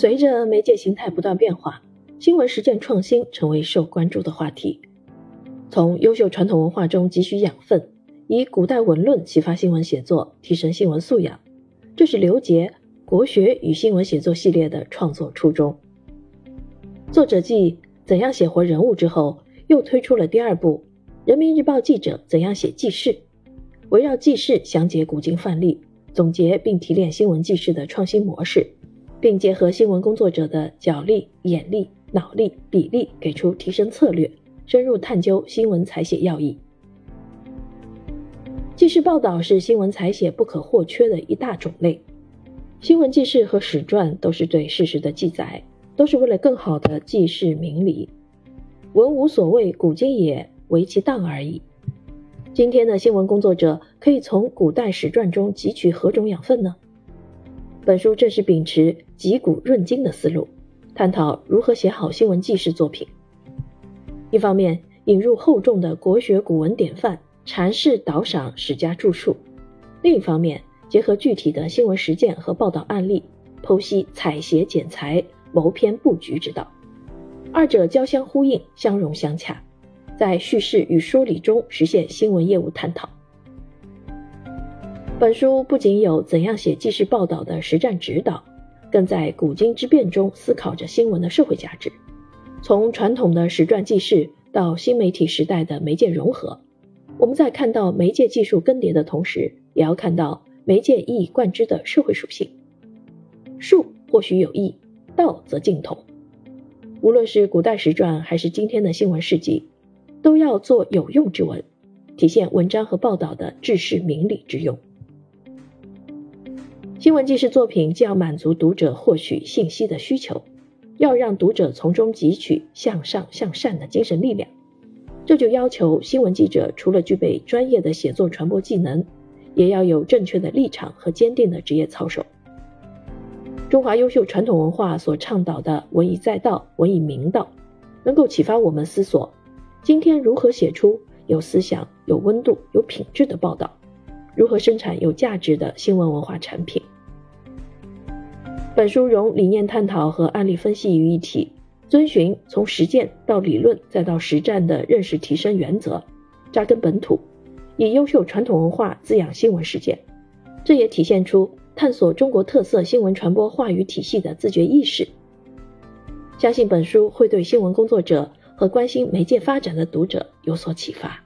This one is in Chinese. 随着媒介形态不断变化，新闻实践创新成为受关注的话题。从优秀传统文化中汲取养分，以古代文论启发新闻写作，提升新闻素养，这是刘孑国学与新闻写作系列的创作初衷。作者继《怎样写活人物》之后，又推出了第二部《人民日报记者怎样写记事》，围绕记事详解古今范例，总结并提炼新闻记事的创新模式，并结合新闻工作者的脚力、眼力、脑力、笔力，给出提升策略，深入探究新闻采写要义。记事报道是新闻采写不可或缺的一大种类。新闻记事和史传都是对事实的记载，都是为了更好的记事明理。文无所谓，古今也，唯其当而已。今天的新闻工作者可以从古代史传中汲取何种养分呢？本书正是秉持集古润今的思路，探讨如何写好新闻纪事作品。一方面引入厚重的国学古文典范，阐释导赏史家著述；另一方面结合具体的新闻实践和报道案例，剖析采撷剪裁、谋篇布局之道。二者交相呼应，相融相洽，在叙事与说理中实现新闻业务探讨。本书不仅有怎样写纪事报道的实战指导，更在古今之变中思考着新闻的社会价值。从传统的史传纪事到新媒体时代的媒介融合，我们在看到媒介技术更迭的同时，也要看到媒介一以贯之的社会属性。术或许有益，道则尽同。无论是古代史传还是今天的新闻事迹，都要做有用之文，体现文章和报道的治世明理之用。新闻纪事作品既要满足读者获取信息的需求，要让读者从中汲取向上向善的精神力量，这就要求新闻记者除了具备专业的写作传播技能，也要有正确的立场和坚定的职业操守。中华优秀传统文化所倡导的文以载道、文以明道，能够启发我们思索今天如何写出有思想、有温度、有品质的报道，如何生产有价值的新闻文化产品。本书融理念探讨和案例分析于一体，遵循从实践到理论再到实战的认识提升原则，扎根本土，以优秀传统文化滋养新闻实践。这也体现出探索中国特色新闻传播话语体系的自觉意识。相信本书会对新闻工作者和关心媒介发展的读者有所启发。